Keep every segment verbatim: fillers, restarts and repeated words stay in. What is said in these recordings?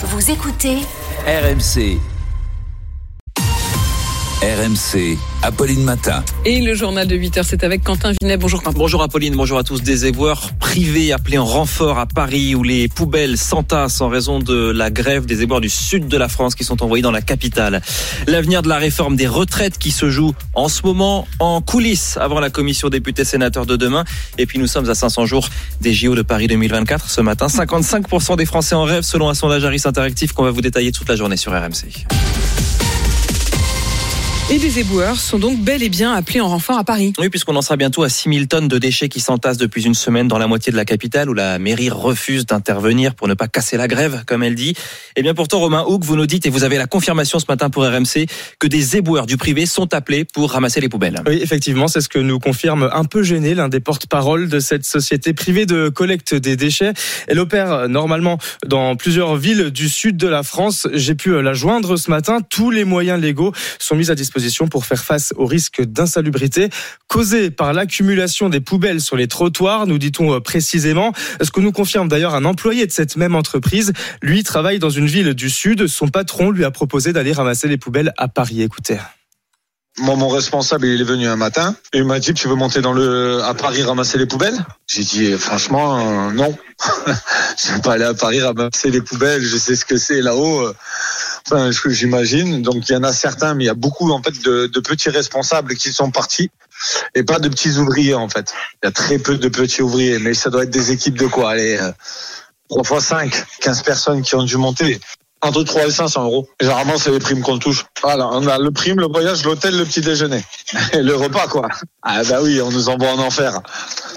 Vous écoutez R M C. R M C, Apolline Matin. Et le journal de huit heures, c'est avec Quentin Vinet. Bonjour Quentin. Bonjour Apolline, bonjour à tous. Des éboueurs privés appelés en renfort à Paris où les poubelles s'entassent en raison de la grève des éboueurs du sud de la France qui sont envoyés dans la capitale. L'avenir de la réforme des retraites qui se joue en ce moment en coulisses avant la commission députés-sénateurs de demain. Et puis nous sommes à cinq cents jours des J O de Paris deux mille vingt-quatre ce matin. cinquante-cinq pour cent des Français en rêve selon un sondage Harris Interactif qu'on va vous détailler toute la journée sur R M C. Et des éboueurs sont donc bel et bien appelés en renfort à Paris. Oui, puisqu'on en sera bientôt à six mille tonnes de déchets qui s'entassent depuis une semaine dans la moitié de la capitale où la mairie refuse d'intervenir pour ne pas casser la grève, comme elle dit. Et bien pourtant, Romain Houck, vous nous dites, et vous avez la confirmation ce matin pour R M C, que des éboueurs du privé sont appelés pour ramasser les poubelles. Oui, effectivement, c'est ce que nous confirme un peu gêné l'un des porte-parole de cette société privée de collecte des déchets. Elle opère normalement dans plusieurs villes du sud de la France. J'ai pu la joindre ce matin. Tous les moyens légaux sont mis à disposition pour faire face au risque d'insalubrité causé par l'accumulation des poubelles sur les trottoirs, nous dit-on précisément. Ce que nous confirme d'ailleurs un employé de cette même entreprise. Lui travaille dans une ville du sud. Son patron lui a proposé d'aller ramasser les poubelles à Paris. Écoutez. Moi, mon responsable, il est venu un matin et il m'a dit, tu veux monter dans le à Paris ramasser les poubelles ? J'ai dit, franchement, euh, non. Je ne vais pas aller à Paris ramasser les poubelles. Je sais ce que c'est là-haut. Enfin, ce que j'imagine. Donc, il y en a certains, mais il y a beaucoup en fait de, de petits responsables qui sont partis et pas de petits ouvriers en fait. Il y a très peu de petits ouvriers, mais ça doit être des équipes de quoi ? Allez, trois fois cinq, quinze personnes qui ont dû monter. Entre trois et cinq cents euros. Généralement, c'est les primes qu'on touche. Voilà, on a le prime, le voyage, l'hôtel, le petit déjeuner. Et le repas, quoi. Ah bah oui, on nous envoie en enfer.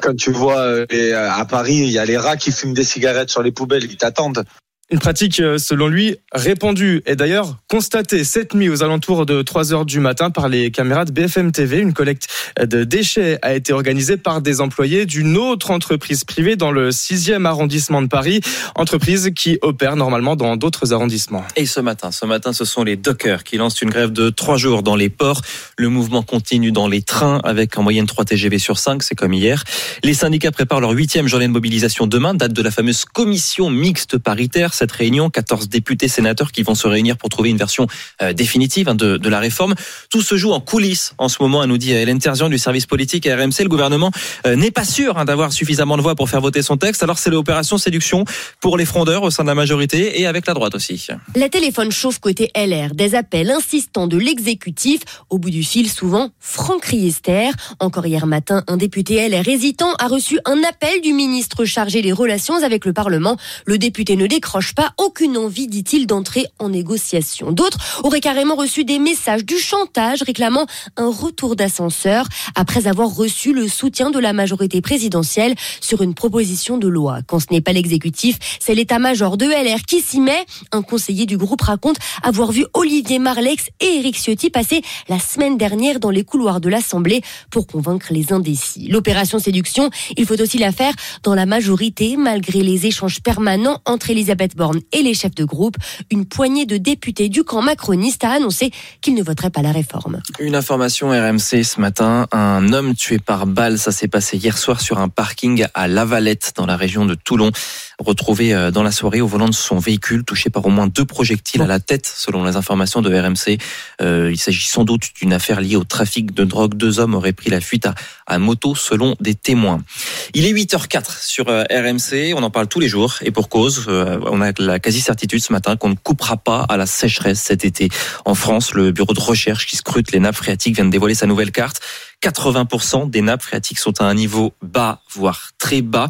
Quand tu vois les, à Paris, il y a les rats qui fument des cigarettes sur les poubelles, qui t'attendent. Une pratique, selon lui, répandue et d'ailleurs constatée cette nuit aux alentours de trois heures du matin par les caméras de B F M T V. Une collecte de déchets a été organisée par des employés d'une autre entreprise privée dans le sixième arrondissement de Paris, entreprise qui opère normalement dans d'autres arrondissements. Et ce matin, ce matin, ce sont les dockers qui lancent une grève de trois jours dans les ports. Le mouvement continue dans les trains avec en moyenne trois T G V sur cinq, c'est comme hier. Les syndicats préparent leur huitième journée de mobilisation demain, date de la fameuse commission mixte paritaire. Cette réunion, quatorze députés sénateurs qui vont se réunir pour trouver une version euh, définitive hein, de, de la réforme. Tout se joue en coulisses en ce moment, nous dit Hélène Terzian du service politique à R M C. Le gouvernement euh, n'est pas sûr hein, d'avoir suffisamment de voix pour faire voter son texte. Alors c'est l'opération séduction pour les frondeurs au sein de la majorité et avec la droite aussi. La téléphone chauffe côté L R. Des appels insistants de l'exécutif. Au bout du fil, souvent, Franck Riester. Encore hier matin, un député L R hésitant a reçu un appel du ministre chargé des relations avec le Parlement. Le député ne décroche pas, aucune envie, dit-il, d'entrer en négociation. D'autres auraient carrément reçu des messages, du chantage, réclamant un retour d'ascenseur après avoir reçu le soutien de la majorité présidentielle sur une proposition de loi. Quand ce n'est pas l'exécutif, c'est l'état-major de L R qui s'y met. Un conseiller du groupe raconte avoir vu Olivier Marleix et Éric Ciotti passer la semaine dernière dans les couloirs de l'Assemblée pour convaincre les indécis. L'opération séduction, il faut aussi la faire dans la majorité, malgré les échanges permanents entre Elisabeth et les chefs de groupe. Une poignée de députés du camp macroniste a annoncé qu'ils ne voteraient pas la réforme. Une information R M C ce matin, un homme tué par balle, ça s'est passé hier soir sur un parking à Lavalette dans la région de Toulon. Retrouvé dans la soirée au volant de son véhicule, touché par au moins deux projectiles à la tête, selon les informations de R M C. Euh, il s'agit sans doute d'une affaire liée au trafic de drogue. Deux hommes auraient pris la fuite à, à moto, selon des témoins. Il est huit heures zéro quatre sur R M C, on en parle tous les jours, et pour cause, euh, on a la quasi-certitude ce matin qu'on ne coupera pas à la sécheresse cet été. En France, le bureau de recherche qui scrute les nappes phréatiques vient de dévoiler sa nouvelle carte. quatre-vingts pour cent des nappes phréatiques sont à un niveau bas, voire très bas.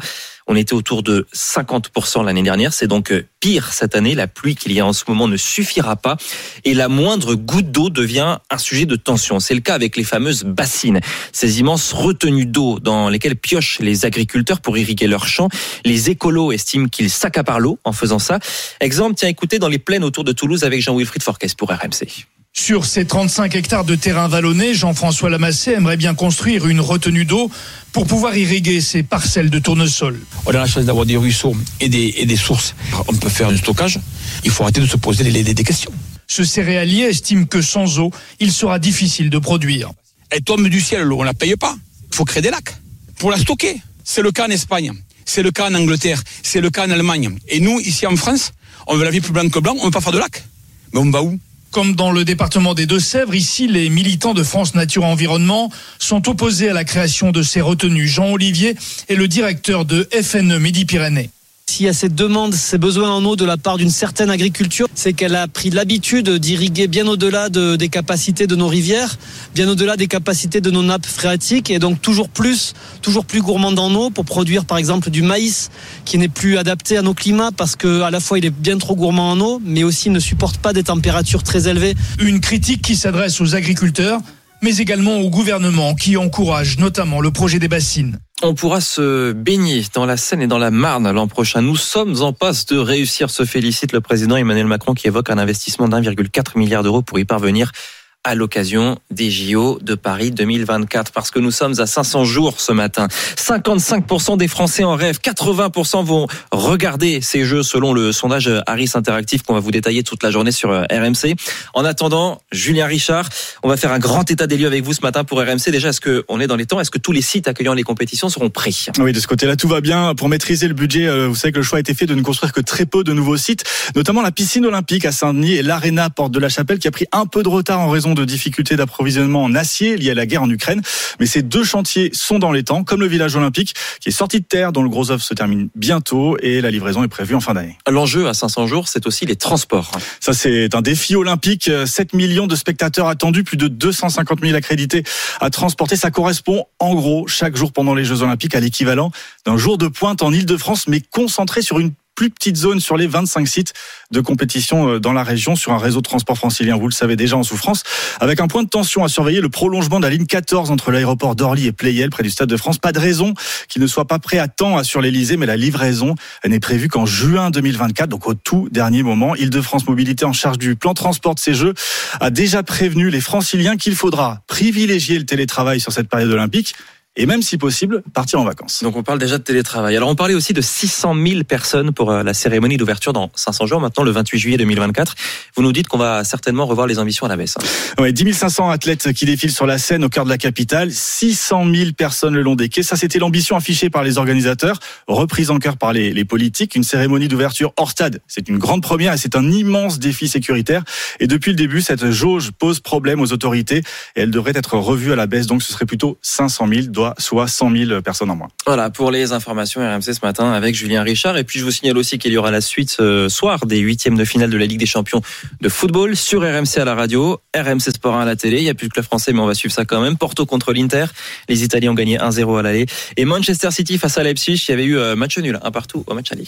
On était autour de cinquante pour cent l'année dernière. C'est donc pire cette année. La pluie qu'il y a en ce moment ne suffira pas. Et la moindre goutte d'eau devient un sujet de tension. C'est le cas avec les fameuses bassines. Ces immenses retenues d'eau dans lesquelles piochent les agriculteurs pour irriguer leurs champs. Les écolos estiment qu'ils s'accaparent l'eau en faisant ça. Exemple, tiens, écoutez, dans les plaines autour de Toulouse avec Jean-Wilfried Forquest pour R M C. Sur ces trente-cinq hectares de terrain vallonné, Jean-François Lamassé aimerait bien construire une retenue d'eau pour pouvoir irriguer ces parcelles de tournesol. On a la chance d'avoir des ruisseaux et des, et des sources. On peut faire du stockage. Il faut arrêter de se poser des, des, des questions. Ce céréalier estime que sans eau, il sera difficile de produire. Elle tombe du ciel, l'eau, on ne la paye pas. Il faut créer des lacs pour la stocker. C'est le cas en Espagne. C'est le cas en Angleterre, c'est le cas en Allemagne. Et nous, ici en France, on veut la vie plus blanche que blanc, on veut pas faire de lac. Mais on va où ? Comme dans le département des Deux-Sèvres, ici, les militants de France Nature Environnement sont opposés à la création de ces retenues. Jean-Olivier est le directeur de F N E Midi-Pyrénées. S'il y a cette demande, ces besoins en eau de la part d'une certaine agriculture, c'est qu'elle a pris l'habitude d'irriguer bien au-delà de, des capacités de nos rivières, bien au-delà des capacités de nos nappes phréatiques, et donc toujours plus, toujours plus gourmande en eau pour produire par exemple du maïs qui n'est plus adapté à nos climats parce que à la fois il est bien trop gourmand en eau, mais aussi ne supporte pas des températures très élevées. Une critique qui s'adresse aux agriculteurs, mais également au gouvernement qui encourage notamment le projet des bassines. On pourra se baigner dans la Seine et dans la Marne l'an prochain. Nous sommes en passe de réussir, se félicite le président Emmanuel Macron qui évoque un investissement d'un virgule quatre milliard d'euros pour y parvenir à l'occasion des J O de Paris deux mille vingt-quatre. Parce que nous sommes à cinq cents jours ce matin. cinquante-cinq pour cent des Français en rêvent. quatre-vingts pour cent vont regarder ces jeux selon le sondage Harris Interactif qu'on va vous détailler toute la journée sur R M C. En attendant, Julien Richard, on va faire un grand état des lieux avec vous ce matin pour R M C. Déjà, est-ce qu'on est dans les temps? Est-ce que tous les sites accueillant les compétitions seront pris? Oui, de ce côté-là, tout va bien. Pour maîtriser le budget, vous savez que le choix a été fait de ne construire que très peu de nouveaux sites, notamment la piscine olympique à Saint-Denis et l'aréna Porte de la Chapelle qui a pris un peu de retard en raison de difficultés d'approvisionnement en acier liées à la guerre en Ukraine. Mais ces deux chantiers sont dans les temps, comme le village olympique qui est sorti de terre, dont le gros œuvre se termine bientôt et la livraison est prévue en fin d'année. L'enjeu à cinq cents jours, c'est aussi les transports. Ça, c'est un défi olympique. sept millions de spectateurs attendus, plus de deux cent cinquante mille accrédités à transporter. Ça correspond, en gros, chaque jour pendant les Jeux Olympiques à l'équivalent d'un jour de pointe en Île-de-France, mais concentré sur une plus petite zone sur les vingt-cinq sites de compétition dans la région, sur un réseau de transport francilien, vous le savez déjà, en souffrance, avec un point de tension à surveiller, le prolongement de la ligne quatorze entre l'aéroport d'Orly et Pleyel, près du Stade de France. Pas de raison qu'il ne soit pas prêt à temps, assure l'Élysée, mais la livraison n'est prévue qu'en juin deux mille vingt-quatre, donc au tout dernier moment. Île-de-France Mobilité, en charge du plan transport de ces Jeux, a déjà prévenu les franciliens qu'il faudra privilégier le télétravail sur cette période olympique, et même si possible, partir en vacances. Donc on parle déjà de télétravail. Alors on parlait aussi de six cent mille personnes pour la cérémonie d'ouverture dans cinq cents jours, maintenant le vingt-huit juillet deux mille vingt-quatre. Vous nous dites qu'on va certainement revoir les ambitions à la baisse. Ouais, dix mille cinq cents athlètes qui défilent sur la Seine au cœur de la capitale, six cent mille personnes le long des quais. Ça, c'était l'ambition affichée par les organisateurs, reprise en cœur par les, les politiques. Une cérémonie d'ouverture hors stade, c'est une grande première et c'est un immense défi sécuritaire. Et depuis le début, cette jauge pose problème aux autorités et elle devrait être revue à la baisse. Donc ce serait plutôt cinq cent mille, soit cent mille personnes en moins. Voilà pour les informations R M C ce matin avec Julien Richard. Et puis je vous signale aussi qu'il y aura la suite ce soir des huitièmes de finale de la Ligue des Champions de football sur R M C à la radio, R M C Sport un à la télé. Il n'y a plus de club français, mais on va suivre ça quand même. Porto contre l'Inter. Les Italiens ont gagné un zéro à l'aller. Et Manchester City face à Leipzig. Il y avait eu match nul, un partout au match aller.